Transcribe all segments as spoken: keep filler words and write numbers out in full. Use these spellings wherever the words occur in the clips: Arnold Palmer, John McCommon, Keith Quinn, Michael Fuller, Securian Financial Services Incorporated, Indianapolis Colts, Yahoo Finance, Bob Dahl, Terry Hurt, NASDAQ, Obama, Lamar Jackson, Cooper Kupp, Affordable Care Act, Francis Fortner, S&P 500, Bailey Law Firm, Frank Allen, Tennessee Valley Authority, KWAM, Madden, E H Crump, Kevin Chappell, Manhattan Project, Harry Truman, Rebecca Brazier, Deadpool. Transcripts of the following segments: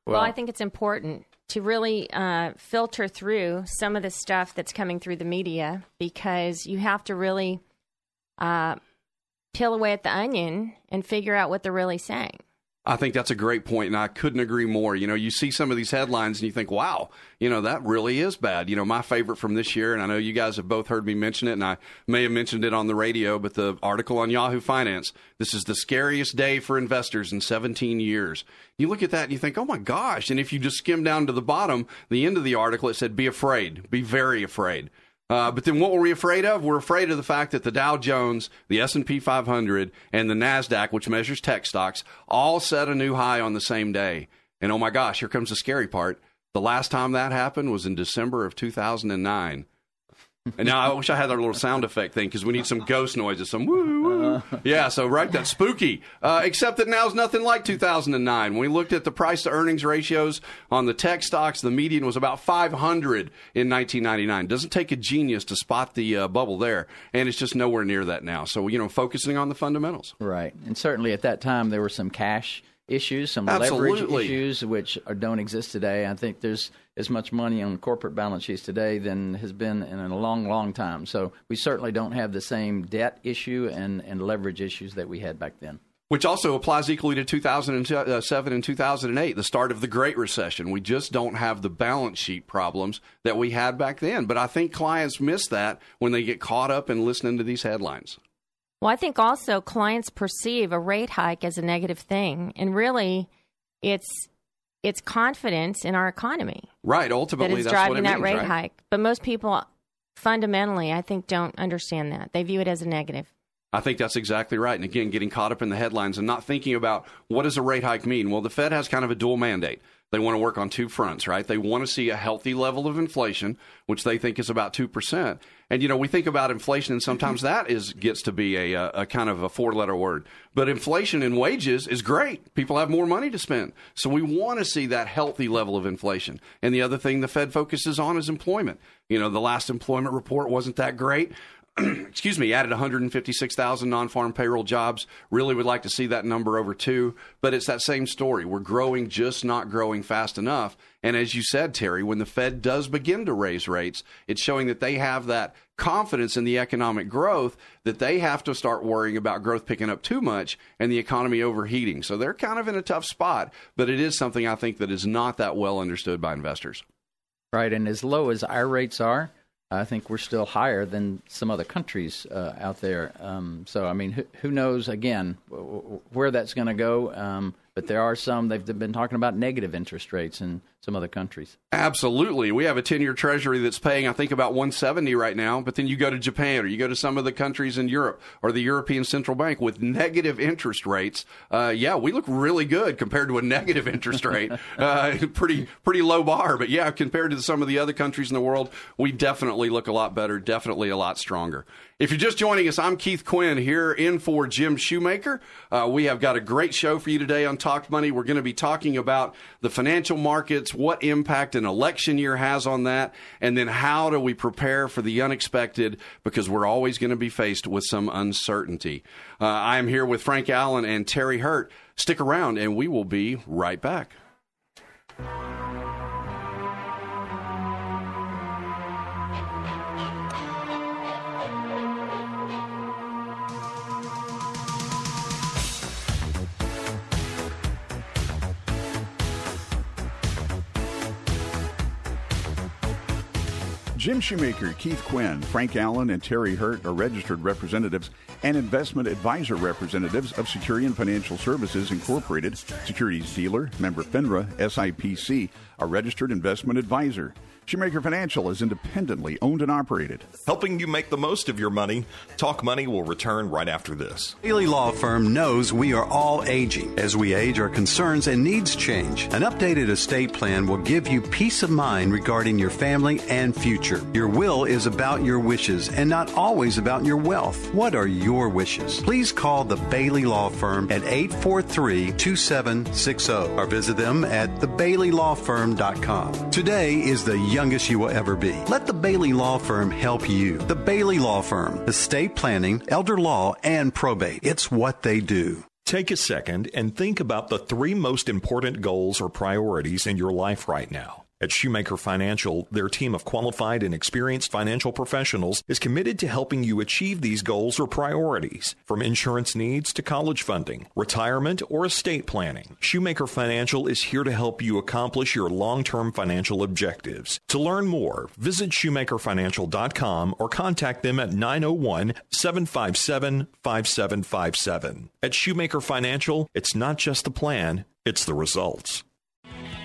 Well, well, I think it's important to really uh, filter through some of the stuff that's coming through the media, because you have to really uh, peel away at the onion and figure out what they're really saying. I think that's a great point, and I couldn't agree more. You know, you see some of these headlines, and you think, wow, you know, that really is bad. You know, my favorite from this year, and I know you guys have both heard me mention it, and I may have mentioned it on the radio, but the article on Yahoo Finance, this is the scariest day for investors in seventeen years. You look at that, and you think, oh, my gosh. And if you just skim down to the bottom, the end of the article, it said, be afraid, be very afraid. Uh, but then what were we afraid of? We're afraid of the fact that the Dow Jones, the S and P five hundred, and the NASDAQ, which measures tech stocks, all set a new high on the same day. And oh my gosh, here comes the scary part. The last time that happened was in December of two thousand nine. And now I wish I had our little sound effect thing because we need some ghost noises, some woo-woo. Yeah, so right, that's spooky. Uh, except that now's nothing like two thousand nine. When we looked at the price-to-earnings ratios on the tech stocks, the median was about five hundred in nineteen ninety-nine. Doesn't take a genius to spot the uh, bubble there, and it's just nowhere near that now. So, you know, focusing on the fundamentals. Right, and certainly at that time there were some cash issues, some Absolutely. leverage issues, which are, don't exist today. I think there's as much money on corporate balance sheets today than has been in a long, long time. So we certainly don't have the same debt issue and, and leverage issues that we had back then. Which also applies equally to two thousand seven and two thousand eight, the start of the Great Recession. We just don't have the balance sheet problems that we had back then. But I think clients miss that when they get caught up in listening to these headlines. Well, I think also clients perceive a rate hike as a negative thing, and really it's it's confidence in our economy. Right, ultimately that's what it means, right? That is driving that rate hike. But most people fundamentally, I think, don't understand that. They view it as a negative. I think that's exactly right. And again, getting caught up in the headlines and not thinking about what does a rate hike mean? Well, the Fed has kind of a dual mandate. They want to work on two fronts, right? They want to see a healthy level of inflation, which they think is about two percent. And, you know, we think about inflation, and sometimes that is gets to be a, a, a kind of a four-letter word. But inflation in wages is great. People have more money to spend. So we want to see that healthy level of inflation. And the other thing the Fed focuses on is employment. You know, the last employment report wasn't that great. Excuse me, added one hundred fifty-six thousand non-farm payroll jobs. Really would like to see that number over two, but it's that same story. We're growing, just not growing fast enough. And as you said, Terry, when the Fed does begin to raise rates, it's showing that they have that confidence in the economic growth that they have to start worrying about growth picking up too much and the economy overheating. So they're kind of in a tough spot, but it is something I think that is not that well understood by investors. Right, and as low as our rates are, I think we're still higher than some other countries uh, out there. Um, so, I mean, who, who knows, again, where that's going to go. Um, but there are some, they've been talking about negative interest rates in some other countries. Absolutely. We have a ten-year treasury that's paying, I think, about one seventy right now. But then you go to Japan or you go to some of the countries in Europe or the European Central Bank with negative interest rates. Uh, yeah, we look really good compared to a negative interest rate. uh, pretty pretty low bar. But, yeah, compared to some of the other countries in the world, we definitely look a lot better, definitely a lot stronger. If you're just joining us, I'm Keith Quinn here in for Jim Shoemaker. Uh, we have got a great show for you today on Talk Money. We're going to be talking about the financial markets, what impact an election year has on that, and then how do we prepare for the unexpected, because we're always going to be faced with some uncertainty. Uh, I am here with Frank Allen and Terry Hurt. Stick around, and we will be right back. Jim Shoemaker, Keith Quinn, Frank Allen, and Terry Hurt are registered representatives and investment advisor representatives of Securian Financial Services Incorporated, securities dealer, member FINRA, S I P C, a registered investment advisor. Shoemaker Financial is independently owned and operated. Helping you make the most of your money. Talk Money will return right after this. Bailey Law Firm knows we are all aging. As we age, our concerns and needs change. An updated estate plan will give you peace of mind regarding your family and future. Your will is about your wishes and not always about your wealth. What are your wishes? Please call the Bailey Law Firm at eight four three, two seven six zero or visit them at the bailey law firm dot com. Today is the youngest you will ever be. Let the Bailey Law Firm help you. The Bailey Law Firm, estate planning, elder law, and probate. It's what they do. Take a second and think about the three most important goals or priorities in your life right now. At Shoemaker Financial, their team of qualified and experienced financial professionals is committed to helping you achieve these goals or priorities, from insurance needs to college funding, retirement, or estate planning. Shoemaker Financial is here to help you accomplish your long-term financial objectives. To learn more, visit shoemaker financial dot com or contact them at nine oh one, seven five seven, five seven five seven. At Shoemaker Financial, it's not just the plan, it's the results.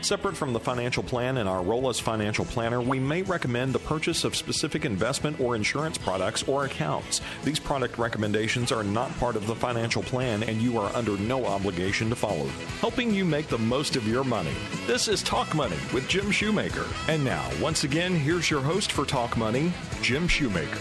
Separate from the financial plan and our role as financial planner, we may recommend the purchase of specific investment or insurance products or accounts. These product recommendations are not part of the financial plan, and you are under no obligation to follow them. Helping you make the most of your money. This is Talk Money with Jim Shoemaker. And now, once again, here's your host for Talk Money, Jim Shoemaker.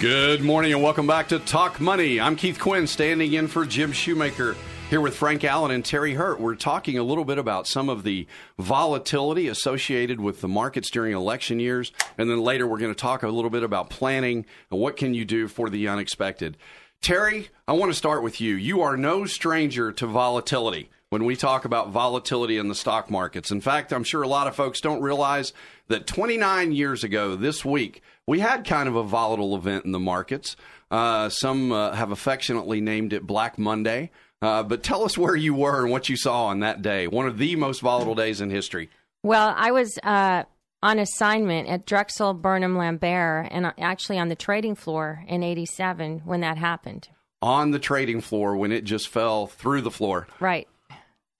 Good morning and welcome back to Talk Money. I'm Keith Quinn, standing in for Jim Shoemaker, here with Frank Allen and Terry Hurt. We're talking a little bit about some of the volatility associated with the markets during election years, and then later we're going to talk a little bit about planning and what can you do for the unexpected. Terry, I want to start with you. You are no stranger to volatility when we talk about volatility in the stock markets. In fact, I'm sure a lot of folks don't realize that twenty-nine years ago this week, we had kind of a volatile event in the markets. Uh, some uh, have affectionately named it Black Monday. Uh, but tell us where you were and what you saw on that day, one of the most volatile days in history. Well, I was uh, on assignment at Drexel Burnham Lambert and actually on the trading floor in eighty-seven when that happened. On the trading floor when it just fell through the floor. Right.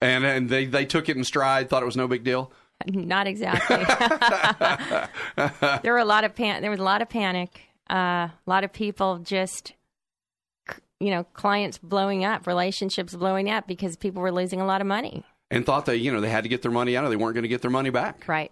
And and they, they took it in stride, thought it was no big deal? Not exactly. There were a lot of pan- there was a lot of panic. Uh, a lot of people just, you know, clients blowing up, relationships blowing up because people were losing a lot of money. And thought they, you know, they had to get their money out or they weren't going to get their money back. Right.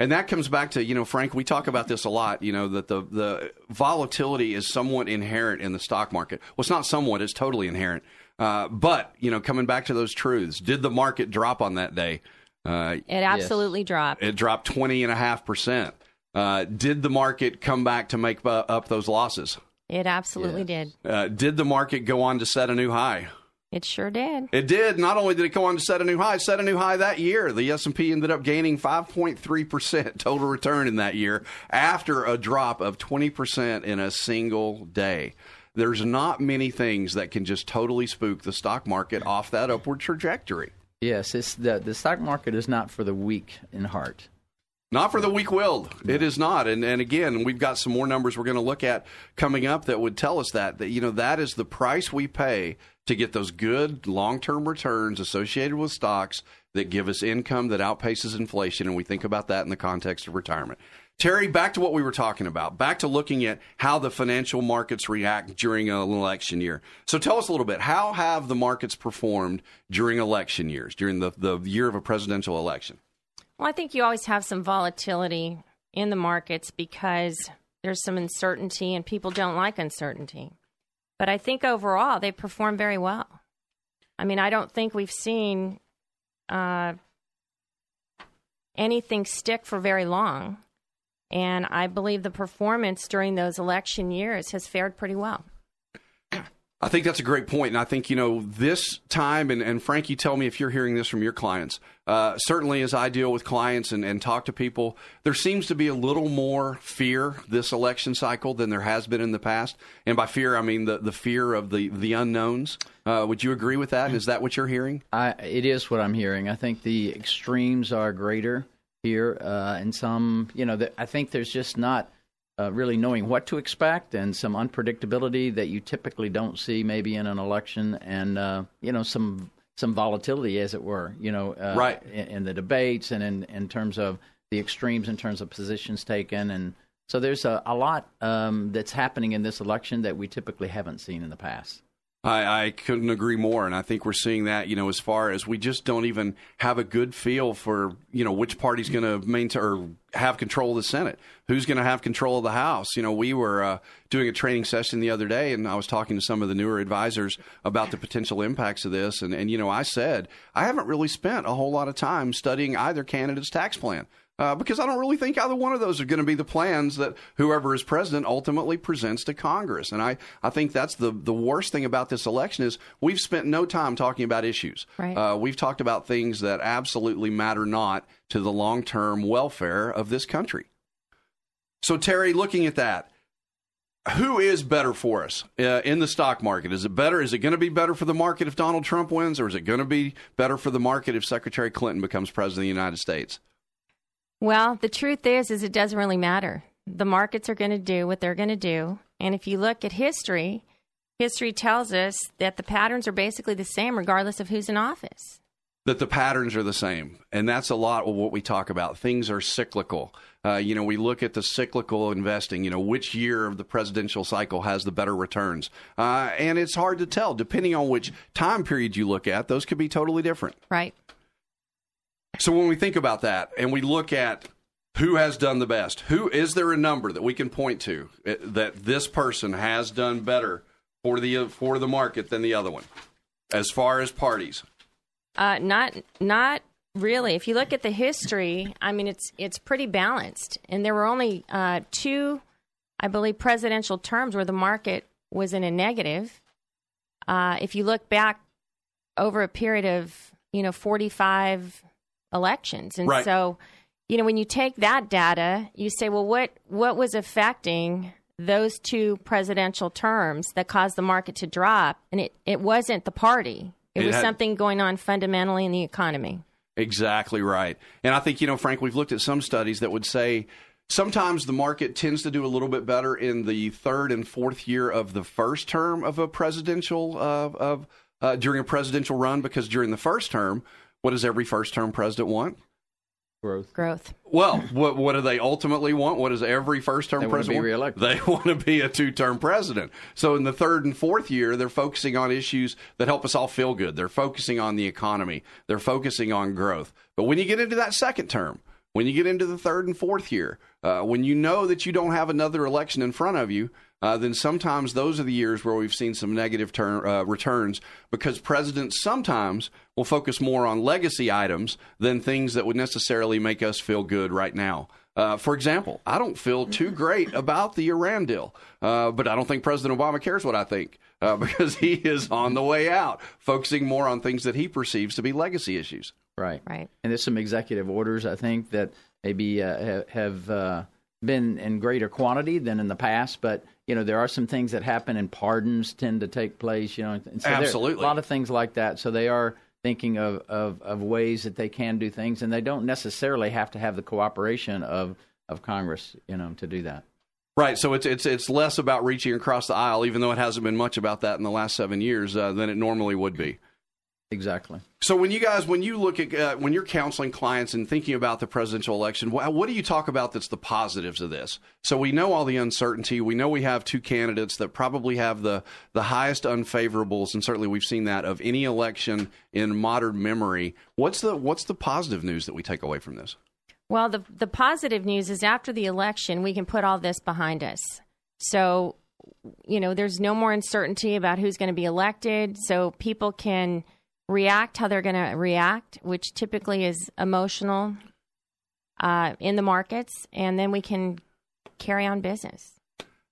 And that comes back to, you know, Frank, we talk about this a lot, you know, that the, the volatility is somewhat inherent in the stock market. Well, it's not somewhat, it's totally inherent. Uh, but, you know, coming back to those truths, did the market drop on that day? Uh, it absolutely yes. dropped. It dropped twenty and a half percent. Uh, did the market come back to make bu- up those losses? It absolutely yes. did. Uh, did the market go on to set a new high? It sure did. It did. Not only did it go on to set a new high, it set a new high that year. The S and P ended up gaining five point three percent total return in that year after a drop of twenty percent in a single day. There's not many things that can just totally spook the stock market off that upward trajectory. Yes, it's the, the stock market is not for the weak in heart. Not for the weak-willed. No. It is not. And and again, we've got some more numbers we're going to look at coming up that would tell us that, that, you know, that is the price we pay to get those good long-term returns associated with stocks that give us income that outpaces inflation. And we think about that in the context of retirement. Terry, back to what we were talking about, back to looking at how the financial markets react during an election year. So tell us a little bit, how have the markets performed during election years, during the, the year of a presidential election? Well, I think you always have some volatility in the markets because there's some uncertainty and people don't like uncertainty. But I think overall they perform very well. I mean, I don't think we've seen uh, anything stick for very long. And I believe the performance during those election years has fared pretty well. I think that's a great point. And I think, you know, this time, and, and Frank, you tell me if you're hearing this from your clients, uh, certainly as I deal with clients and, and talk to people, there seems to be a little more fear this election cycle than there has been in the past. And by fear, I mean the, the fear of the, the unknowns. Uh, would you agree with that? And is that what you're hearing? I, it is what I'm hearing. I think the extremes are greater here, uh, and some, you know, the, I think there's just not uh, really knowing what to expect, and some unpredictability that you typically don't see maybe in an election, and uh, you know, some some volatility, as it were, you know, uh, right in, in the debates and in, in terms of the extremes, in terms of positions taken, and so there's a, a lot um, that's happening in this election that we typically haven't seen in the past. I, I couldn't agree more, and I think we're seeing that, you know, as far as we just don't even have a good feel for, you know, which party's going to maintain or have control of the Senate, who's going to have control of the House. You know, we were uh, doing a training session the other day, and I was talking to some of the newer advisors about the potential impacts of this, and, and you know, I said, I haven't really spent a whole lot of time studying either candidate's tax plan. Uh, because I don't really think either one of those are going to be the plans that whoever is president ultimately presents to Congress. And I, I think that's the, the worst thing about this election is we've spent no time talking about issues. Right. Uh, we've talked about things that absolutely matter not to the long-term welfare of this country. So, Terry, looking at that, who is better for us uh, in the stock market? Is it better? Is it going to be better for the market if Donald Trump wins, or is it going to be better for the market if Secretary Clinton becomes president of the United States? Well, the truth is, is it doesn't really matter. The markets are going to do what they're going to do. And if you look at history, history tells us that the patterns are basically the same regardless of who's in office. that the patterns are the same. And that's a lot of what we talk about. Things are cyclical. Uh, you know, we look at the cyclical investing, you know, which year of the presidential cycle has the better returns. Uh, and it's hard to tell. Depending on which time period you look at, those could be totally different. Right. So when we think about that and we look at who has done the best, who is there a number that we can point to that this person has done better for the for the market than the other one as far as parties? Uh, not not really. If you look at the history, I mean, it's it's pretty balanced. And there were only uh, two, I believe, presidential terms where the market was in a negative. Uh, if you look back over a period of, you know, forty-five elections. And right. So, you know, when you take that data, you say, well, what what was affecting those two presidential terms that caused the market to drop? And it, it wasn't the party. It, it was had, something going on fundamentally in the economy. Exactly right. And I think, you know, Frank, we've looked at some studies that would say sometimes the market tends to do a little bit better in the third and fourth year of the first term of a presidential, uh, of uh, during a presidential run, because during the first term, what does every first-term president want? Growth. Growth. Well, what, what do they ultimately want? What does every first-term they president want? They want to be reelected. They want to be a two-term president. So in the third and fourth year, they're focusing on issues that help us all feel good. They're focusing on the economy. They're focusing on growth. But when you get into that second term, when you get into the third and fourth year, uh, when you know that you don't have another election in front of you, Uh, then sometimes those are the years where we've seen some negative ter- uh, returns, because presidents sometimes will focus more on legacy items than things that would necessarily make us feel good right now. Uh, for example, I don't feel too great about the Iran deal, uh, but I don't think President Obama cares what I think uh, because he is on the way out, focusing more on things that he perceives to be legacy issues. Right. Right. And there's some executive orders, I think, that maybe uh, have uh, been in greater quantity than in the past, but you know, there are some things that happen, and pardons tend to take place, you know. So absolutely. A lot of things like that. So they are thinking of, of, of ways that they can do things, and they don't necessarily have to have the cooperation of, of Congress, you know, to do that. Right. So it's it's it's less about reaching across the aisle, even though it hasn't been much about that in the last seven years uh, than it normally would be. Exactly. So when you guys, when you look at, uh, when you're counseling clients and thinking about the presidential election, wh- what do you talk about that's the positives of this? So we know all the uncertainty. We know we have two candidates that probably have the, the highest unfavorables, and certainly we've seen that of any election in modern memory. What's the what's the positive news that we take away from this? Well, the the positive news is after the election, we can put all this behind us. So, you know, there's no more uncertainty about who's going to be elected, so people can react how they're going to react, which typically is emotional uh, in the markets, and then we can carry on business.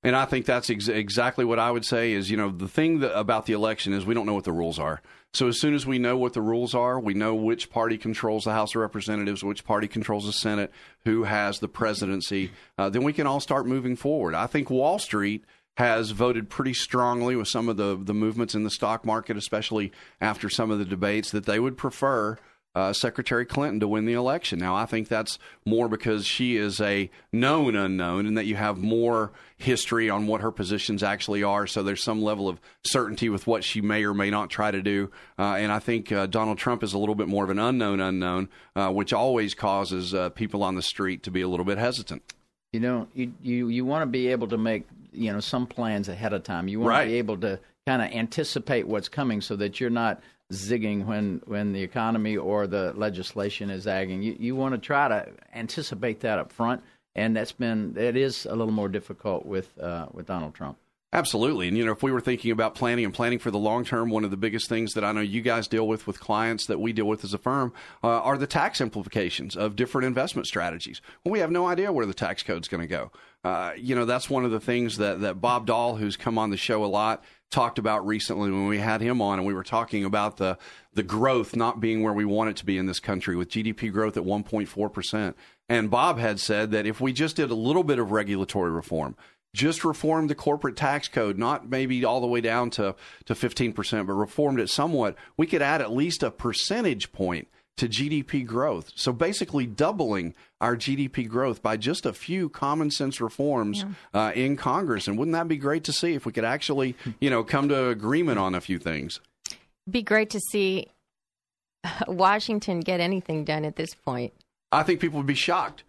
And I think that's ex- exactly what I would say is, you know, the thing that, about the election is we don't know what the rules are. So as soon as we know what the rules are, we know which party controls the House of Representatives, which party controls the Senate, who has the presidency, uh, then we can all start moving forward. I think Wall Street has voted pretty strongly with some of the, the movements in the stock market, especially after some of the debates, that they would prefer uh, Secretary Clinton to win the election. Now, I think that's more because she is a known unknown and that you have more history on what her positions actually are. So there's some level of certainty with what she may or may not try to do. Uh, and I think uh, Donald Trump is a little bit more of an unknown unknown, uh, which always causes uh, people on the street to be a little bit hesitant. You know, you you, you want to be able to make, you know, some plans ahead of time. You want right. to be able to kind of anticipate what's coming so that you're not zigging when, when the economy or the legislation is zagging. You you want to try to anticipate that up front, and that's been that is a little more difficult with uh, with Donald Trump. Absolutely. And, you know, if we were thinking about planning and planning for the long term, one of the biggest things that I know you guys deal with with clients that we deal with as a firm uh, are the tax implications of different investment strategies. Well, we have no idea where the tax code's going to go. Uh, you know, that's one of the things that, that Bob Dahl, who's come on the show a lot, talked about recently when we had him on, and we were talking about the the growth not being where we want it to be in this country, with G D P growth at one point four percent. And Bob had said that if we just did a little bit of regulatory reform, just reformed the corporate tax code, not maybe all the way down to, to fifteen percent, but reformed it somewhat, we could add at least a percentage point to G D P growth. So basically doubling our G D P growth by just a few common sense reforms yeah. uh, in Congress. And wouldn't that be great to see if we could actually, you know, come to agreement on a few things? It'd be great to see Washington get anything done at this point? I think people would be shocked.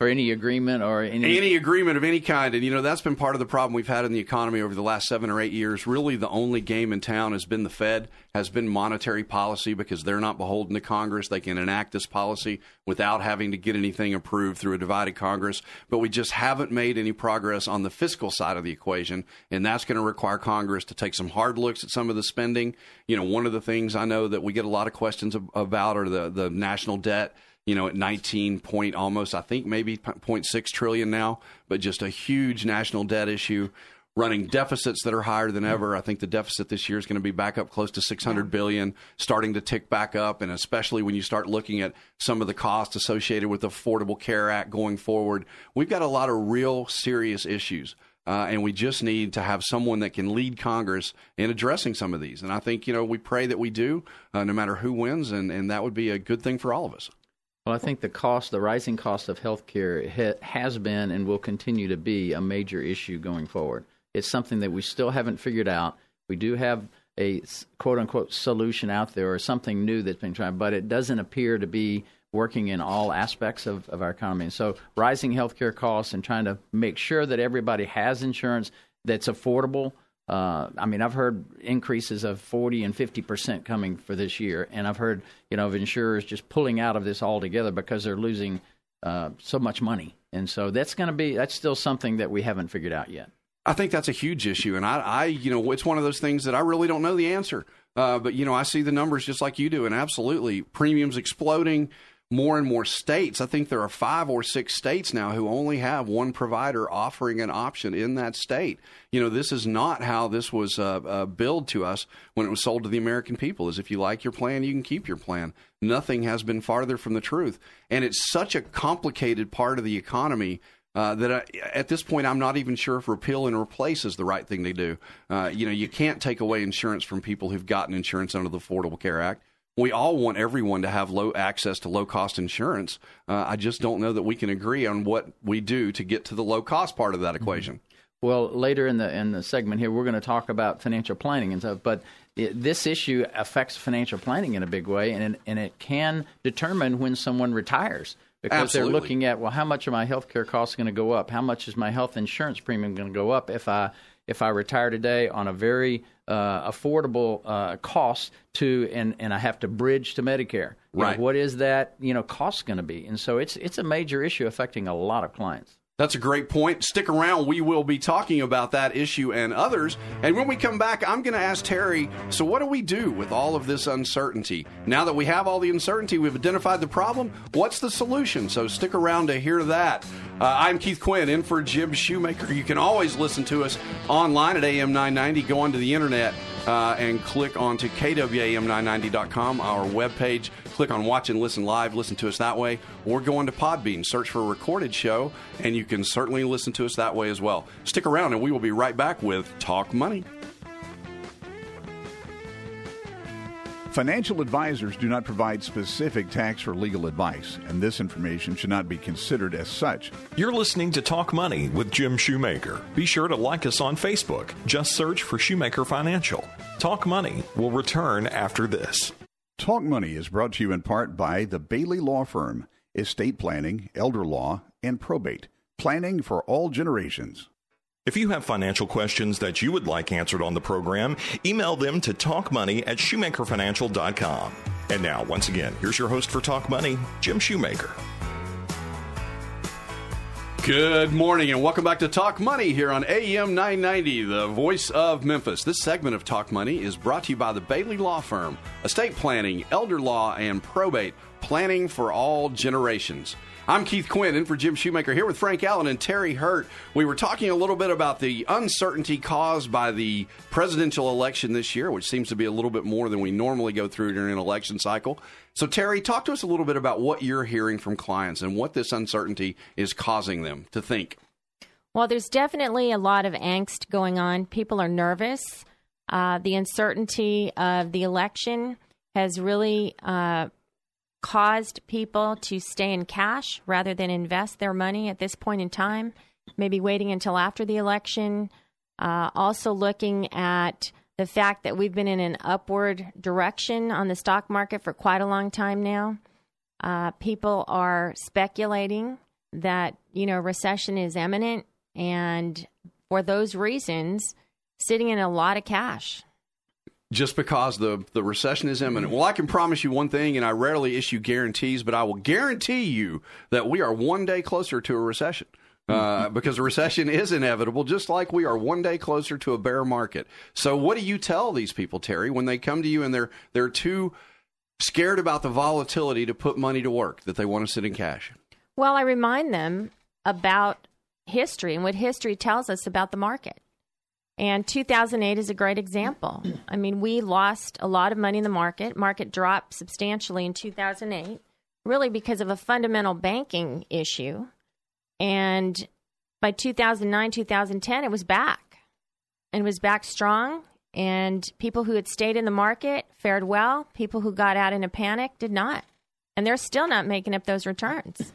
For any agreement or any... any agreement of any kind. And, you know, that's been part of the problem we've had in the economy over the last seven or eight years. Really, the only game in town has been the Fed, has been monetary policy, because they're not beholden to Congress. They can enact this policy without having to get anything approved through a divided Congress. But we just haven't made any progress on the fiscal side of the equation. And that's going to require Congress to take some hard looks at some of the spending. You know, one of the things I know that we get a lot of questions about are the, the national debt. You know, at nineteen point almost, I think maybe zero point six trillion now, but just a huge national debt issue, running deficits that are higher than ever. I think the deficit this year is going to be back up close to six hundred billion, starting to tick back up. And especially when you start looking at some of the costs associated with the Affordable Care Act going forward, we've got a lot of real serious issues. Uh, and we just need to have someone that can lead Congress in addressing some of these. And I think, you know, we pray that we do, uh, no matter who wins. And, and that would be a good thing for all of us. Well, I think the cost, the rising cost of health care ha- has been and will continue to be a major issue going forward. It's something that we still haven't figured out. We do have a quote-unquote solution out there or something new that's been tried, but it doesn't appear to be working in all aspects of, of our economy. And so rising health care costs and trying to make sure that everybody has insurance that's affordable. Uh, I mean, I've heard increases of forty and fifty percent coming for this year. And I've heard, you know, of insurers just pulling out of this altogether because they're losing uh, so much money. And so that's going to be that's still something that we haven't figured out yet. I think that's a huge issue. And I, I you know, it's one of those things that I really don't know the answer. Uh, but, you know, I see the numbers just like you do. And absolutely, premiums exploding. More and more states, I think there are five or six states now who only have one provider offering an option in that state. You know, this is not how this was uh, uh, billed to us when it was sold to the American people, is if you like your plan, you can keep your plan. Nothing has been farther from the truth. And it's such a complicated part of the economy uh, that I, at this point, I'm not even sure if repeal and replace is the right thing to do. Uh, you know, you can't take away insurance from people who've gotten insurance under the Affordable Care Act. We all want everyone to have low access to low-cost insurance. Uh, I just don't know that we can agree on what we do to get to the low-cost part of that equation. Well, later in the in the segment here, we're going to talk about financial planning and stuff. But it, this issue affects financial planning in a big way, and it, and it can determine when someone retires because Absolutely. They're looking at, well, how much are my health care costs going to go up? How much is my health insurance premium going to go up if I if I retire today on a very Uh, affordable uh, cost to, and, and I have to bridge to Medicare. You right. know, what is that, you know, cost going to be? And so it's it's a major issue affecting a lot of clients. That's a great point. Stick around. We will be talking about that issue and others. And when we come back, I'm going to ask Terry, so what do we do with all of this uncertainty? Now that we have all the uncertainty, we've identified the problem. What's the solution? So stick around to hear that. Uh, I'm Keith Quinn, in for Jim Shoemaker. You can always listen to us online at A M nine ninety. Go onto the internet uh, and click onto K W A M nine ninety dot com, our webpage. Click on Watch and Listen Live. Listen to us that way. Or go onto Podbean, search for a recorded show, and you can certainly listen to us that way as well. Stick around, and we will be right back with Talk Money. Financial advisors do not provide specific tax or legal advice, and this information should not be considered as such. You're listening to Talk Money with Jim Shoemaker. Be sure to like us on Facebook. Just search for Shoemaker Financial. Talk Money will return after this. Talk Money is brought to you in part by the Bailey Law Firm, estate planning, elder law, and probate, planning for all generations. If you have financial questions that you would like answered on the program, email them to talk money at shoemaker financial dot com. And now, once again, here's your host for Talk Money, Jim Shoemaker. Good morning and welcome back to Talk Money here on A M nine ninety, the voice of Memphis. This segment of Talk Money is brought to you by the Bailey Law Firm, estate planning, elder law, and probate, planning for all generations. I'm Keith Quinn, in for Jim Shoemaker, here with Frank Allen and Terry Hurt. We were talking a little bit about the uncertainty caused by the presidential election this year, which seems to be a little bit more than we normally go through during an election cycle. So, Terry, talk to us a little bit about what you're hearing from clients and what this uncertainty is causing them to think. Well, there's definitely a lot of angst going on. People are nervous. Uh, the uncertainty of the election has really uh caused people to stay in cash rather than invest their money at this point in time, maybe waiting until after the election. Uh, also looking at the fact that we've been in an upward direction on the stock market for quite a long time now. Uh, people are speculating that, you know, recession is imminent, and for those reasons, sitting in a lot of cash. Just because the, the recession is imminent. Well, I can promise you one thing, and I rarely issue guarantees, but I will guarantee you that we are one day closer to a recession. Uh, because a recession is inevitable, just like we are one day closer to a bear market. So what do you tell these people, Terry, when they come to you and they're they're too scared about the volatility to put money to work, that they want to sit in cash? Well, I remind them about history and what history tells us about the market. And two thousand eight is a great example. I mean, we lost a lot of money in the market. Market dropped substantially in two thousand eight, really because of a fundamental banking issue. And by two thousand nine, two thousand ten, it was back. And it was back strong. And people who had stayed in the market fared well. People who got out in a panic did not. And they're still not making up those returns.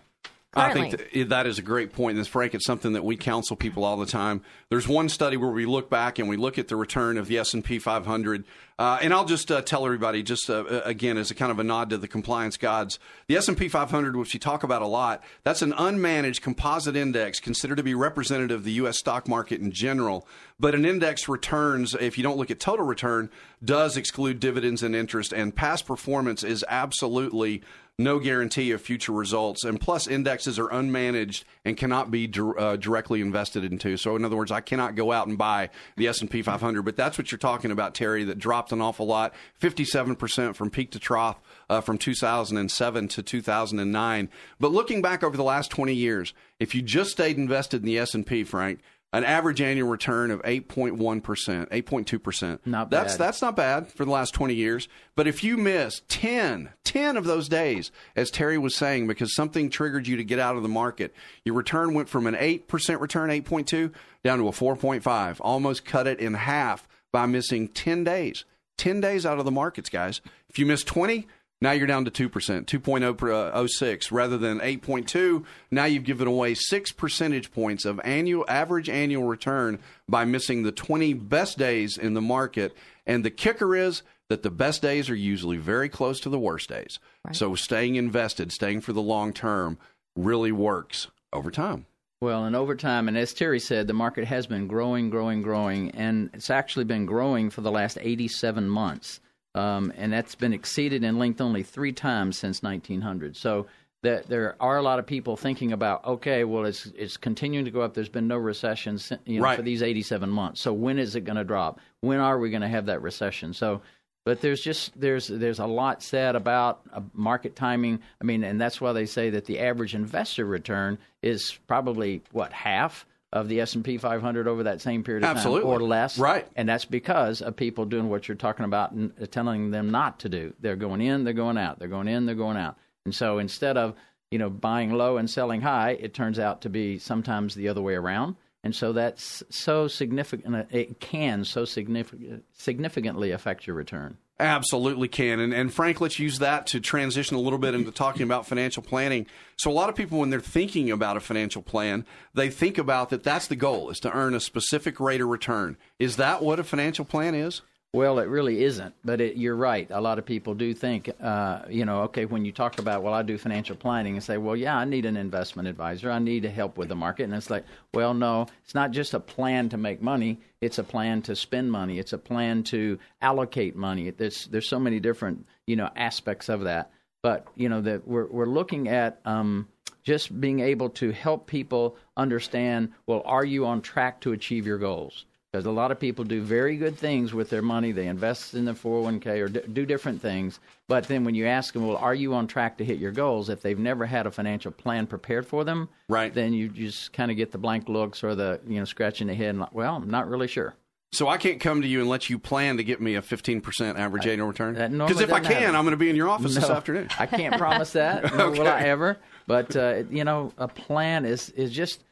Currently. I think th- that is a great point. And Frank, it's something that we counsel people all the time. There's one study where we look back and we look at the return of the S and P five hundred. Uh, and I'll just uh, tell everybody, just uh, again, as a kind of a nod to the compliance gods, the S and P five hundred, which you talk about a lot, that's an unmanaged composite index considered to be representative of the U S stock market in general. But an index returns, if you don't look at total return, does exclude dividends and interest, and past performance is absolutely no guarantee of future results. And plus, indexes are unmanaged and cannot be di- uh, directly invested into. So in other words, I cannot go out and buy the S and P five hundred. But that's what you're talking about, Terry, that dropped an awful lot, fifty-seven percent from peak to trough uh, from two thousand seven to two thousand nine. But looking back over the last twenty years, if you just stayed invested in the S and P, Frank, an average annual return of eight point one percent, eight point two percent. Not bad. That's, that's not bad for the last twenty years. But if you miss ten, ten of those days, as Terry was saying, because something triggered you to get out of the market, your return went from an eight percent return, eight point two, down to a four point five. Almost cut it in half by missing ten days. ten days out of the markets, guys. If you miss twenty, now you're down to two percent, two point oh six rather than eight point two. Now you've given away six percentage points of annual average annual return by missing the twenty best days in the market. And the kicker is that the best days are usually very close to the worst days. Right. So staying invested, staying for the long term really works over time. Well, and over time, and as Terry said, the market has been growing, growing, growing, and it's actually been growing for the last eighty-seven months. Um, and that's been exceeded in length only three times since nineteen hundred. So that there are a lot of people thinking about, okay, well, it's it's continuing to go up. There's been no recession, you know, right, for these eighty-seven months. So when is it going to drop? When are we going to have that recession? So, but there's just there's there's a lot said about uh, market timing. I mean, and that's why they say that the average investor return is probably what, half of the S and P five hundred over that same period of Absolutely. time or less. Right. And that's because of people doing what you're talking about and telling them not to do. They're going in, they're going out. They're going in, they're going out. And so instead of, you know, buying low and selling high, it turns out to be sometimes the other way around. And so that's so significant. It can so significant, significantly affect your return. Absolutely can. And, and Frank, let's use that to transition a little bit into talking about financial planning. So a lot of people, when they're thinking about a financial plan, they think about that that's the goal, is to earn a specific rate of return. Is that what a financial plan is? Well, it really isn't. But it, you're right. A lot of people do think, uh, you know, okay, when you talk about, well, I do financial planning, and say, well, yeah, I need an investment advisor. I need help with the market. And it's like, well, no, it's not just a plan to make money. It's a plan to spend money. It's a plan to allocate money. There's, there's so many different, you know, aspects of that. But, you know, that we're, we're looking at um, just being able to help people understand, well, are you on track to achieve your goals? Because a lot of people do very good things with their money. They invest in the four oh one k or d- do different things. But then when you ask them, well, are you on track to hit your goals? If they've never had a financial plan prepared for them, right, then you just kind of get the blank looks or the, you know, scratching the head and like, well, I'm not really sure. So I can't come to you and let you plan to get me a fifteen percent average annual return? Because if I can, happen. I'm going to be in your office no, this afternoon. I can't promise that. Nor okay. will I ever. But, uh, you know, a plan is, is just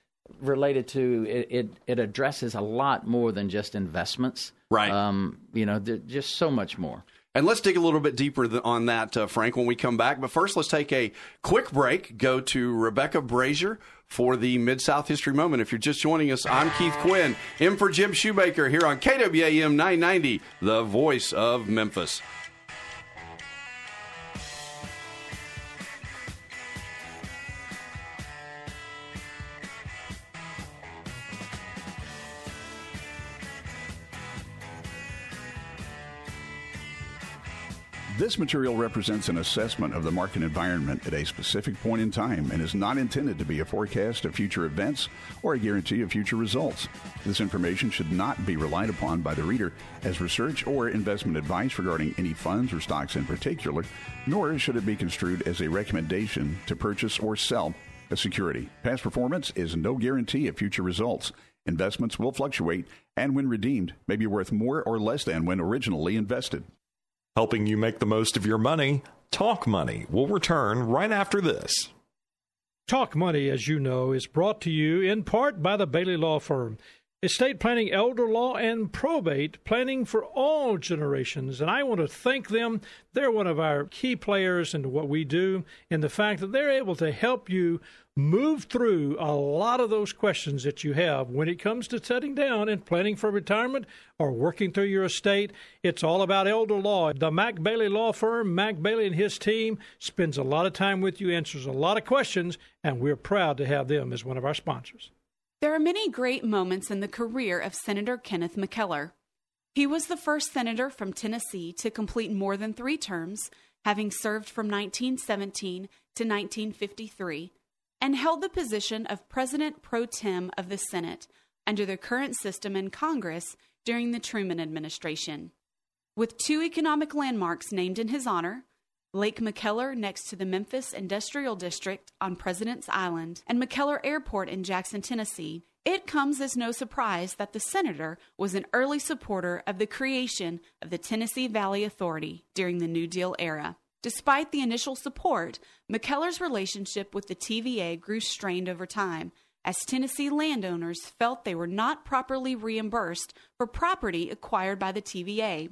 related to it, it, it addresses a lot more than just investments. Right. Um, you know, just so much more. And let's dig a little bit deeper th- on that, uh, Frank, when we come back. But first, let's take a quick break. Go to Rebecca Brazier for the Mid-South History Moment. If you're just joining us, I'm Keith Quinn, M for Jim Shoemaker, here on K W A M nine ninety, the voice of Memphis. This material represents an assessment of the market environment at a specific point in time and is not intended to be a forecast of future events or a guarantee of future results. This information should not be relied upon by the reader as research or investment advice regarding any funds or stocks in particular, nor should it be construed as a recommendation to purchase or sell a security. Past performance is no guarantee of future results. Investments will fluctuate and, when redeemed, may be worth more or less than when originally invested. Helping you make the most of your money, Talk Money will return right after this. Talk Money, as you know, is brought to you in part by the Bailey Law Firm. Estate planning, elder law, and probate planning for all generations. And I want to thank them. They're one of our key players in what we do, and the fact that they're able to help you move through a lot of those questions that you have when it comes to setting down and planning for retirement or working through your estate. It's all about elder law. The Mac Bailey Law Firm, Mac Bailey and his team, spends a lot of time with you, answers a lot of questions, and we're proud to have them as one of our sponsors. There are many great moments in the career of Senator Kenneth McKellar. He was the first senator from Tennessee to complete more than three terms, having served from nineteen seventeen to nineteen fifty-three, and held the position of President Pro Tem of the Senate under the current system in Congress during the Truman administration. With two economic landmarks named in his honor, Lake McKellar next to the Memphis Industrial District on President's Island and McKellar Airport in Jackson, Tennessee, it comes as no surprise that the senator was an early supporter of the creation of the Tennessee Valley Authority during the New Deal era. Despite the initial support, McKellar's relationship with the T V A grew strained over time, as Tennessee landowners felt they were not properly reimbursed for property acquired by the T V A.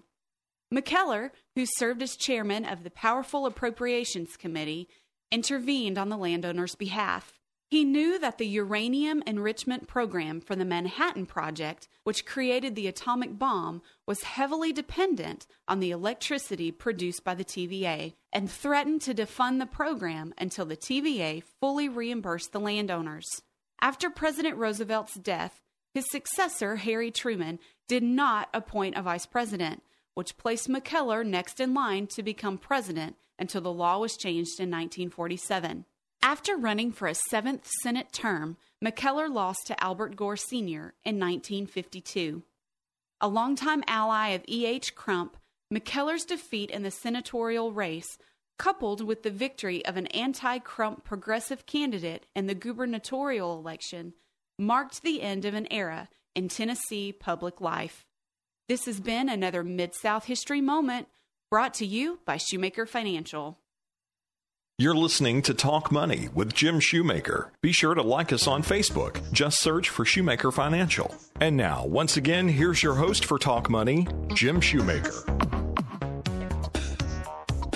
McKellar, who served as chairman of the powerful Appropriations Committee, intervened on the landowner's behalf. He knew that the uranium enrichment program for the Manhattan Project, which created the atomic bomb, was heavily dependent on the electricity produced by the T V A and threatened to defund the program until the T V A fully reimbursed the landowners. After President Roosevelt's death, his successor, Harry Truman, did not appoint a vice president, which placed McKellar next in line to become president until the law was changed in nineteen forty-seven. After running for a seventh Senate term, McKellar lost to Albert Gore Senior in nineteen fifty-two. A longtime ally of E H Crump, McKellar's defeat in the senatorial race, coupled with the victory of an anti-Crump progressive candidate in the gubernatorial election, marked the end of an era in Tennessee public life. This has been another Mid-South History Moment, brought to you by Shoemaker Financial. You're listening to Talk Money with Jim Shoemaker. Be sure to like us on Facebook. Just search for Shoemaker Financial. And now, once again, here's your host for Talk Money, Jim Shoemaker.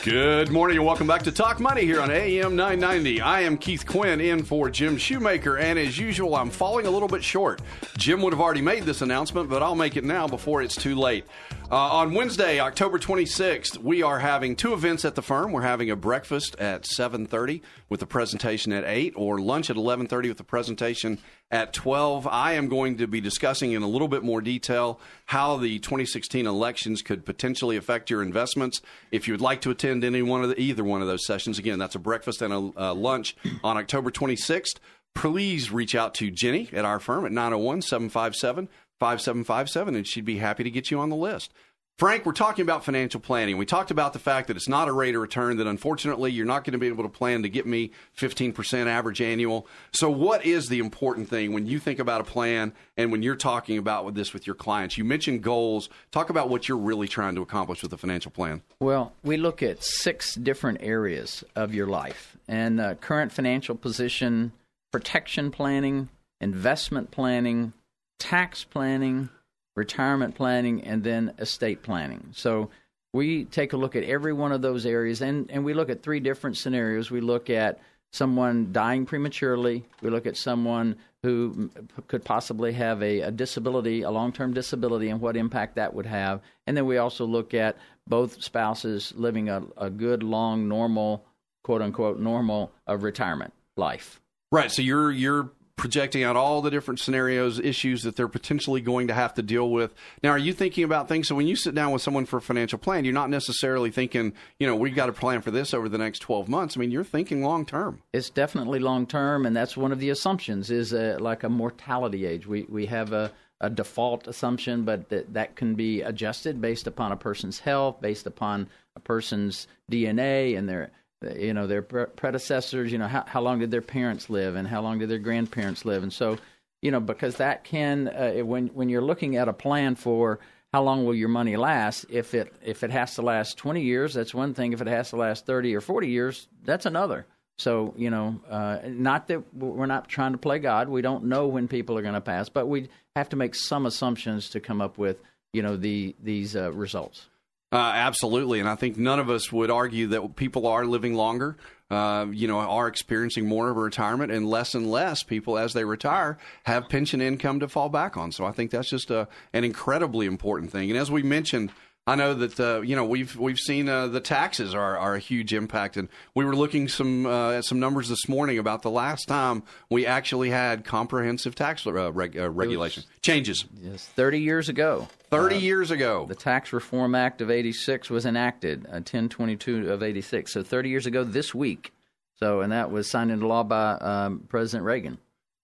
Good morning and welcome back to Talk Money here on A M nine ninety. I am Keith Quinn in for Jim Shoemaker, and as usual, I'm falling a little bit short. Jim would have already made this announcement, but I'll make it now before it's too late. Uh, on Wednesday, October twenty-sixth, we are having two events at the firm. We're having a breakfast at seven thirty with a presentation at eight, or lunch at eleven thirty with a presentation at twelve. I am going to be discussing in a little bit more detail how the twenty sixteen elections could potentially affect your investments. If you would like to attend any one of the, either one of those sessions, again, that's a breakfast and a uh, lunch on October twenty-sixth. Please reach out to Jenny at our firm at nine oh one, seven five seven, five seven five seven, and she'd be happy to get you on the list. Frank, we're talking about financial planning. We talked about the fact that it's not a rate of return, that unfortunately you're not going to be able to plan to get me fifteen percent average annual. So what is the important thing when you think about a plan and when you're talking about this with your clients? You mentioned goals. Talk about what you're really trying to accomplish with a financial plan. Well, we look at six different areas of your life, and uh, current financial position, protection planning, investment planning, tax planning, retirement planning, and then estate planning. So We take a look at every one of those areas, and, and we look at three different scenarios. We look at someone dying prematurely. We look at someone who could possibly have a, a disability, a long-term disability, and what impact that would have. And then we also look at both spouses living a, a good, long, normal, quote-unquote, normal of retirement life. Right. So you're you're projecting out all the different scenarios, issues that they're potentially going to have to deal with. Now, are you thinking about things? So when you sit down with someone for a financial plan, you're not necessarily thinking, you know, we've got to plan for this over the next twelve months. I mean, you're thinking long term. It's definitely long term. And that's one of the assumptions is a, like a mortality age. We, we have a, a default assumption, but th- that can be adjusted based upon a person's health, based upon a person's D N A and their you know, their predecessors, you know, how, how long did their parents live and how long did their grandparents live? And so, you know, because that can, uh, when when you're looking at a plan for how long will your money last, if it if it has to last twenty years, that's one thing. If it has to last thirty or forty years, that's another. So, you know, uh, not that we're not trying to play God. We don't know when people are going to pass, but we have to make some assumptions to come up with, you know, the these uh, results. Uh, absolutely. And I think none of us would argue that people are living longer, uh, you know, are experiencing more of a retirement, and less and less people as they retire have pension income to fall back on. So I think that's just a, an incredibly important thing. And as we mentioned, I know that, uh, you know, we've we've seen uh, the taxes are, are a huge impact. And we were looking some uh, at some numbers this morning about the last time we actually had comprehensive tax uh, reg- uh, regulation was, changes. Yes, thirty years ago. thirty uh, years ago. The Tax Reform Act of eighty-six was enacted, uh, ten twenty-two of eighty-six. So thirty years ago this week. So and that was signed into law by um, President Reagan.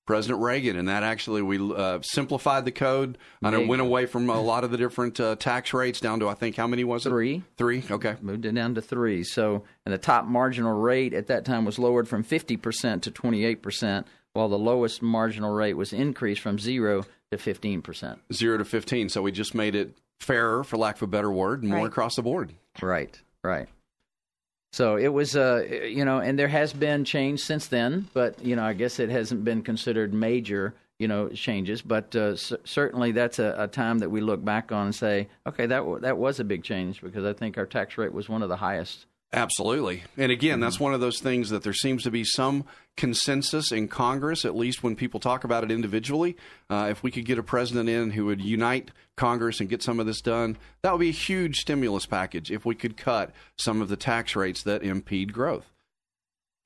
President Reagan, and that actually, we uh, simplified the code. I know it went away from a lot of the different uh, tax rates down to, I think, how many was it? Three. Three, okay. Moved it down to three. So, and the top marginal rate at that time was lowered from fifty percent to twenty-eight percent, while the lowest marginal rate was increased from zero to fifteen percent. Zero to fifteen. So we just made it fairer, for lack of a better word, and more right. across the board. Right, right. So it was, uh, you know, and there has been change since then, but, you know, I guess it hasn't been considered major, you know, changes. But uh, c- certainly that's a, a time that we look back on and say, okay, that w- that was a big change, because I think our tax rate was one of the highest. Absolutely. And again, that's one of those things that there seems to be some consensus in Congress, at least when people talk about it individually. Uh, if we could get a president in who would unite Congress and get some of this done, that would be a huge stimulus package if we could cut some of the tax rates that impede growth.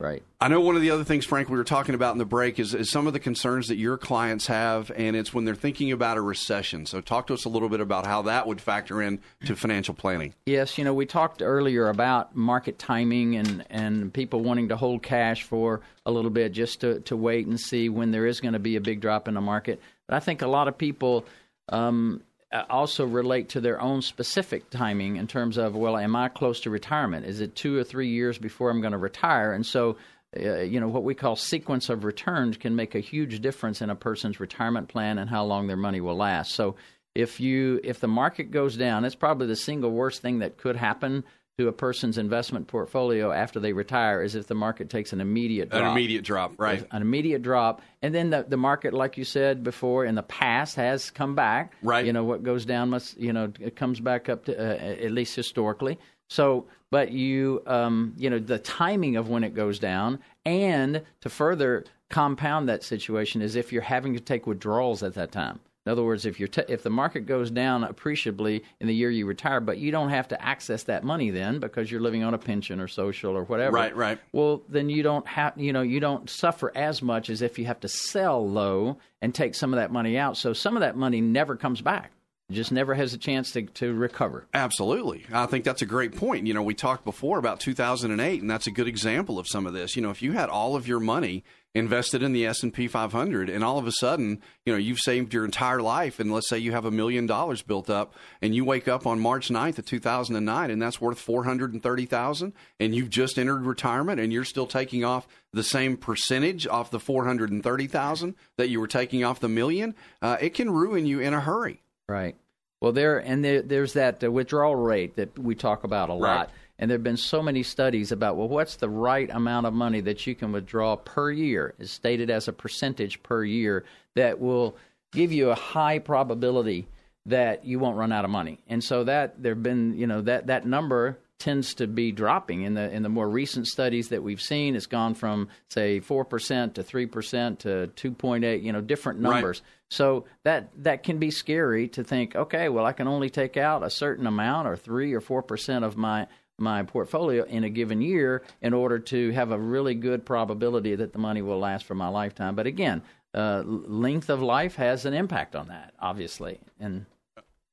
Right. I know one of the other things, Frank, we were talking about in the break is, is some of the concerns that your clients have, and it's when they're thinking about a recession. So talk to us a little bit about how that would factor in to financial planning. Yes. You know, we talked earlier about market timing and, and people wanting to hold cash for a little bit just to, to wait and see when there is going to be a big drop in the market. But I think a lot of people um, also relate to their own specific timing in terms of, well, am I close to retirement? Is it two or three years before I'm going to retire? And so, uh, you know, what we call sequence of returns can make a huge difference in a person's retirement plan and how long their money will last. So if you if the market goes down, it's probably the single worst thing that could happen to a person's investment portfolio after they retire is if the market takes an immediate drop. An immediate drop, right. An immediate drop. And then the, the market, like you said before, in the past has come back. Right. You know, what goes down must, you know, it comes back up to, uh, at least historically. So, but you, um, you know, the timing of when it goes down, and to further compound that situation is if you're having to take withdrawals at that time. In other words, if you're t- if the market goes down appreciably in the year you retire, but you don't have to access that money then because you're living on a pension or social or whatever. Right, right. Well, then you don't have, you know, you don't suffer as much as if you have to sell low and take some of that money out. So some of that money never comes back. It just never has a chance to, to recover. Absolutely. I think that's a great point. You know, we talked before about two thousand eight, and that's a good example of some of this. You know, if you had all of your money invested in the S and P five hundred, and all of a sudden, you know, you've saved your entire life, and let's say you have a million dollars built up, and you wake up on March ninth of two thousand nine, and that's worth four hundred thirty thousand dollars, and you've just entered retirement, and you're still taking off the same percentage off the four hundred thirty thousand dollars that you were taking off the million, uh, it can ruin you in a hurry. Right. Well, there and there, there's that uh, withdrawal rate that we talk about a lot. Right. And there have been so many studies about, well, what's the right amount of money that you can withdraw per year? It's stated as a percentage per year that will give you a high probability that you won't run out of money. And so that there've been, you know, that that number tends to be dropping in the in the more recent studies that we've seen. It's gone from, say, four percent to three percent to two point eight, you know, different numbers. Right. So that that can be scary to think, okay, well, I can only take out a certain amount or three or four percent of my my portfolio in a given year in order to have a really good probability that the money will last for my lifetime. But again, uh, length of life has an impact on that, obviously. And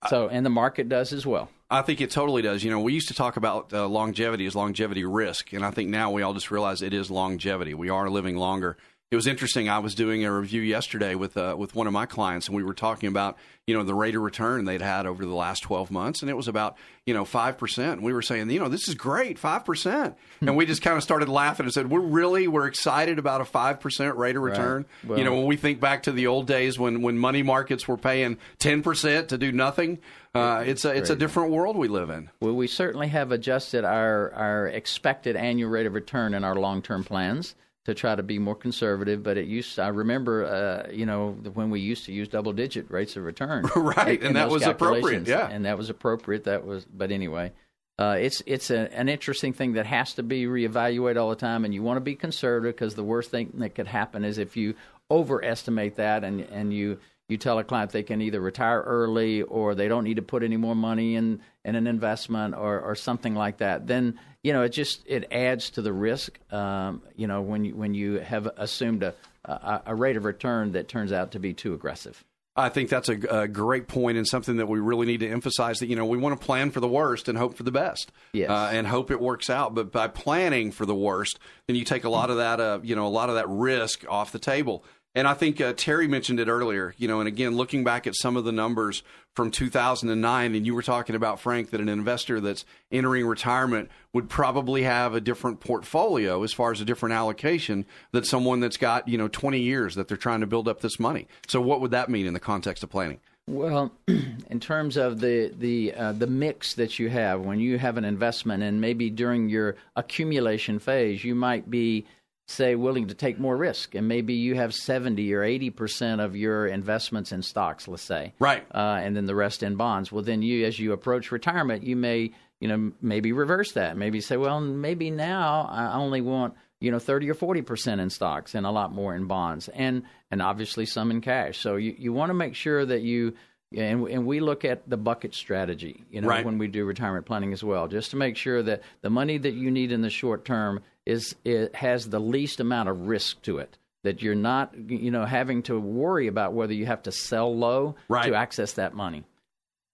so and the market does as well. I think it totally does. You know, we used to talk about uh, longevity as longevity risk, and I think now we all just realize it is longevity. We are living longer. It was interesting. I was doing a review yesterday with uh, with one of my clients, and we were talking about, you know, the rate of return they'd had over the last twelve months, and it was about, you know, five percent. And we were saying, you know, this is great, five percent. And we just kind of started laughing and said, we're really, we're excited about a five percent rate of return. Right. Well, you know, when we think back to the old days when, when money markets were paying ten percent to do nothing, uh, it's a, it's a different world we live in. Well, we certainly have adjusted our, our expected annual rate of return in our long-term plans to try to be more conservative, but it used. I remember, uh, you know, when we used to use double-digit rates of return, right? And that was appropriate, yeah. And that was appropriate. That was, but anyway, uh, it's it's a, an interesting thing that has to be reevaluated all the time. And you want to be conservative because the worst thing that could happen is if you overestimate that, and and you you tell a client they can either retire early or they don't need to put any more money in in an investment or or something like that. Then, you know, it just it adds to the risk, um, you know, when you, when you have assumed a, a, a rate of return that turns out to be too aggressive. I think that's a, a great point and something that we really need to emphasize that, you know, we want to plan for the worst and hope for the best. Yes. Uh, and hope it works out. But by planning for the worst, then you take a lot of that, uh, you know, a lot of that risk off the table. And I think uh, Terry mentioned it earlier, you know, and again, looking back at some of the numbers from two thousand nine, and you were talking about, Frank, that an investor that's entering retirement would probably have a different portfolio as far as a different allocation than someone that's got, you know, twenty years that they're trying to build up this money. So what would that mean in the context of planning? Well, in terms of the the uh, the mix that you have when you have an investment and maybe during your accumulation phase, you might be, say, willing to take more risk. And maybe you have seventy or eighty percent of your investments in stocks, let's say. Right. Uh, and then the rest in bonds. Well, then you, as you approach retirement, you may, you know, maybe reverse that. Maybe say, well, maybe now I only want, you know, thirty or forty percent in stocks and a lot more in bonds and, and obviously some in cash. So you, you want to make sure that you, and, and we look at the bucket strategy, you know, right, when we do retirement planning as well, just to make sure that the money that you need in the short term is it has the least amount of risk to it, that you're not, you know, having to worry about whether you have to sell low, right, to access that money.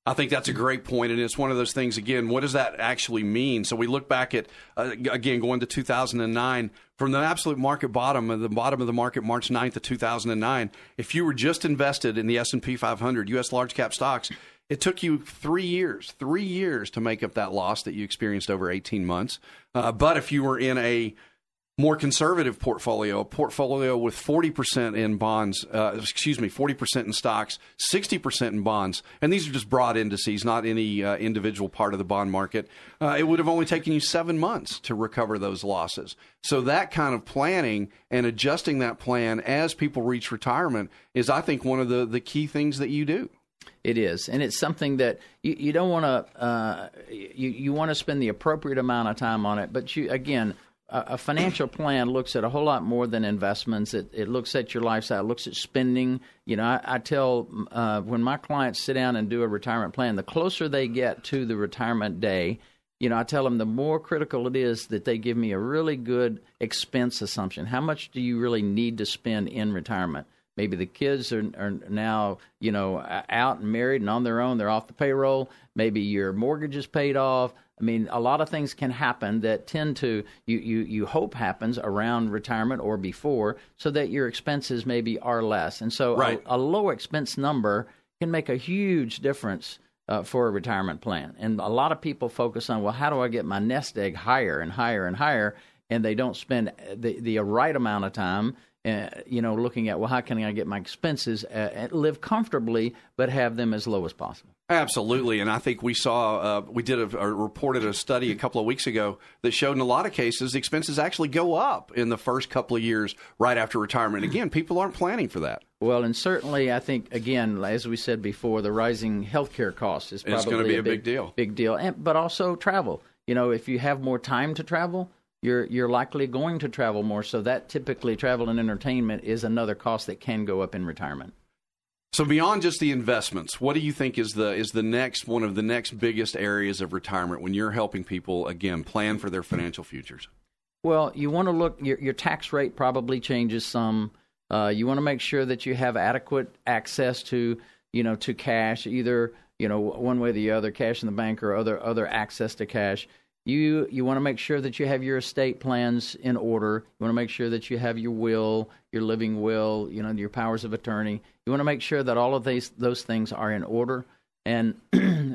I think that's a great point, and it's one of those things, again, what does that actually mean? So we look back at, uh, again, going to two thousand nine, from the absolute market bottom, of the bottom of the market, March ninth of two thousand nine, if you were just invested in the S and P five hundred, U S large cap stocks, it took you three years, three years to make up that loss that you experienced over eighteen months. Uh, but if you were in a more conservative portfolio, a portfolio with forty percent in bonds, uh, excuse me, forty percent in stocks, sixty percent in bonds, and these are just broad indices, not any uh, individual part of the bond market, uh, it would have only taken you seven months to recover those losses. So that kind of planning and adjusting that plan as people reach retirement is, I think, one of the, the key things that you do. It is. And it's something that you, you don't want to uh, you, you want to spend the appropriate amount of time on it. But you, again, a, a financial plan looks at a whole lot more than investments. It, it looks at your lifestyle. It looks at spending. You know, I, I tell uh, when my clients sit down and do a retirement plan, the closer they get to the retirement day, you know, I tell them the more critical it is that they give me a really good expense assumption. How much do you really need to spend in retirement? Maybe the kids are, are now, you know, out and married and on their own. They're off the payroll. Maybe your mortgage is paid off. I mean, a lot of things can happen that tend to, you, you, you hope happens around retirement or before, so that your expenses maybe are less. And so right, a, a low expense number can make a huge difference uh, for a retirement plan. And a lot of people focus on, well, how do I get my nest egg higher and higher and higher? And they don't spend the, the right amount of time uh, you know, looking at, well, how can I get my expenses, uh, live comfortably, but have them as low as possible? Absolutely. And I think we saw, uh, we did a, a reported a study a couple of weeks ago that showed in a lot of cases, the expenses actually go up in the first couple of years right after retirement. Again, people aren't planning for that. Well, and certainly I think, again, as we said before, the rising healthcare costs is probably it's going to be a, a big, big deal, big deal. And, but also travel. You know, if you have more time to travel, you're you're likely going to travel more. So that typically travel and entertainment is another cost that can go up in retirement. So beyond just the investments, what do you think is the is the next one of the next biggest areas of retirement when you're helping people, again, plan for their financial futures? Well, you want to look, your, your tax rate probably changes some. Uh, you want to make sure that you have adequate access to, you know, to cash, either, you know, one way or the other, cash in the bank or other other access to cash. You you want to make sure that you have your estate plans in order. You want to make sure that you have your will, your living will, you know, your powers of attorney. You want to make sure that all of these those things are in order. And,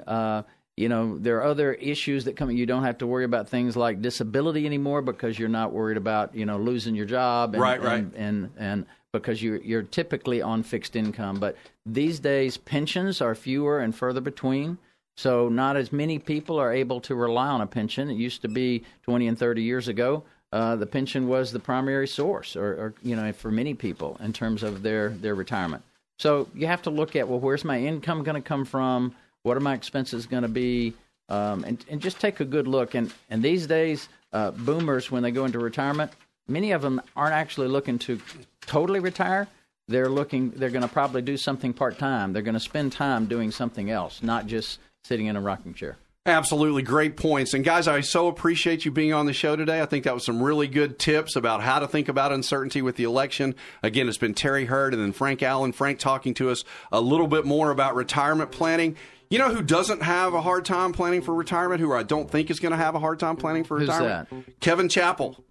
uh, you know, there are other issues that come. You don't have to worry about things like disability anymore because you're not worried about, you know, losing your job. And, right, right. And, and, and because you're, you're typically on fixed income. But these days, pensions are fewer and further between. So not as many people are able to rely on a pension. It used to be twenty and thirty years ago, uh, the pension was the primary source, or, or you know, for many people in terms of their, their retirement. So you have to look at, well, where's my income going to come from? What are my expenses going to be? Um, and, and just take a good look. And, and these days, uh, boomers, when they go into retirement, many of them aren't actually looking to totally retire. They're looking. They're going to probably do something part-time. They're going to spend time doing something else, not just sitting in a rocking chair. Absolutely. Great points. And guys, I so appreciate you being on the show today. I think that was some really good tips about how to think about uncertainty with the election. Again, it's been Terry Hurd and then Frank Allen. Frank talking to us a little bit more about retirement planning. You know who doesn't have a hard time planning for retirement, who I don't think is going to have a hard time planning for retirement? Who's that? Kevin Chappell.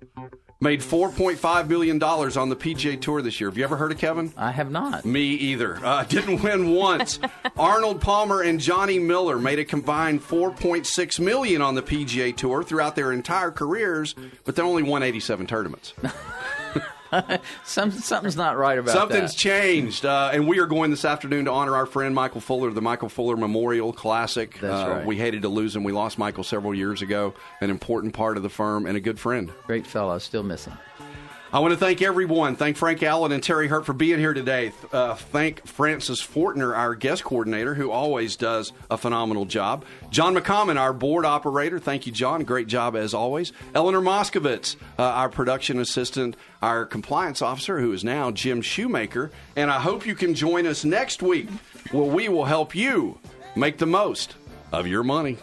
Made four point five million dollars on the P G A Tour this year. Have you ever heard of Kevin? I have not. Me either. Uh, didn't win once. Arnold Palmer and Johnny Miller made a combined four point six million dollars on the P G A Tour throughout their entire careers, but they only won eighty-seven tournaments. Some, something's not right about Something's that. Something's changed. Uh, and we are going this afternoon to honor our friend Michael Fuller, the Michael Fuller Memorial Classic. That's uh, right. We hated to lose him. We lost Michael several years ago, an important part of the firm and a good friend. Great fellow. Still miss him. I want to thank everyone. Thank Frank Allen and Terry Hurt for being here today. Uh, thank Francis Fortner, our guest coordinator, who always does a phenomenal job. John McCommon, our board operator. Thank you, John. Great job as always. Eleanor Moskowitz, uh, our production assistant, our compliance officer, who is now Jim Shoemaker. And I hope you can join us next week where we will help you make the most of your money.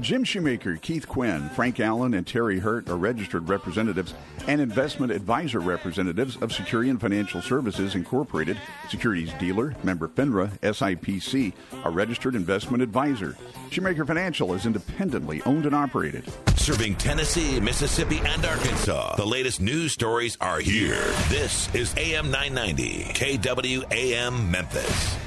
Jim Shoemaker, Keith Quinn, Frank Allen, and Terry Hurt are registered representatives and investment advisor representatives of Securian Financial Services Incorporated, securities dealer, member FINRA, S I P C, a registered investment advisor. Shoemaker Financial is independently owned and operated. Serving Tennessee, Mississippi, and Arkansas, the latest news stories are here. This is A M nine ninety, K W A M Memphis.